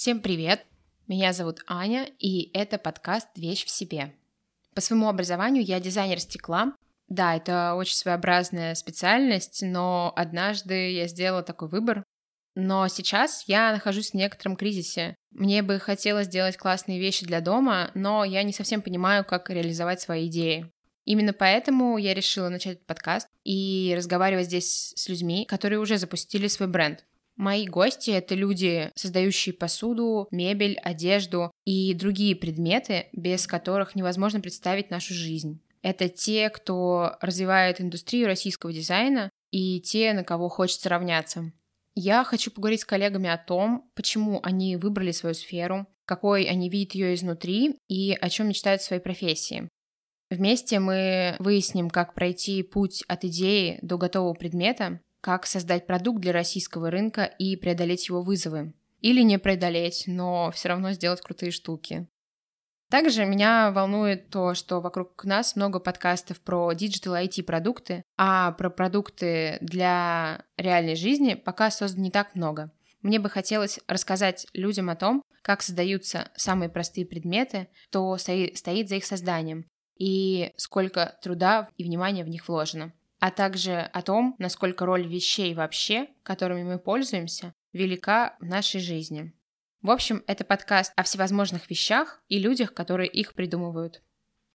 Всем привет! Меня зовут Аня, и это подкаст «Вещь в себе». По своему образованию я дизайнер стекла. Да, это очень своеобразная специальность, но однажды я сделала такой выбор. Но сейчас я нахожусь в некотором кризисе. Мне бы хотелось делать классные вещи для дома, но я не совсем понимаю, как реализовать свои идеи. Именно поэтому я решила начать этот подкаст и разговаривать здесь с людьми, которые уже запустили свой бренд. Мои гости — это люди, создающие посуду, мебель, одежду и другие предметы, без которых невозможно представить нашу жизнь. Это те, кто развивает индустрию российского дизайна, и те, на кого хочется равняться. Я хочу поговорить с коллегами о том, почему они выбрали свою сферу, какой они видят ее изнутри и о чем мечтают в своей профессии. Вместе мы выясним, как пройти путь от идеи до готового предмета, как создать продукт для российского рынка и преодолеть его вызовы. Или не преодолеть, но все равно сделать крутые штуки. Также меня волнует то, что вокруг нас много подкастов про Digital IT-продукты, а про продукты для реальной жизни пока создано не так много. Мне бы хотелось рассказать людям о том, как создаются самые простые предметы, кто стоит за их созданием, и сколько труда и внимания в них вложено. А также о том, насколько роль вещей вообще, которыми мы пользуемся, велика в нашей жизни. В общем, это подкаст о всевозможных вещах и людях, которые их придумывают.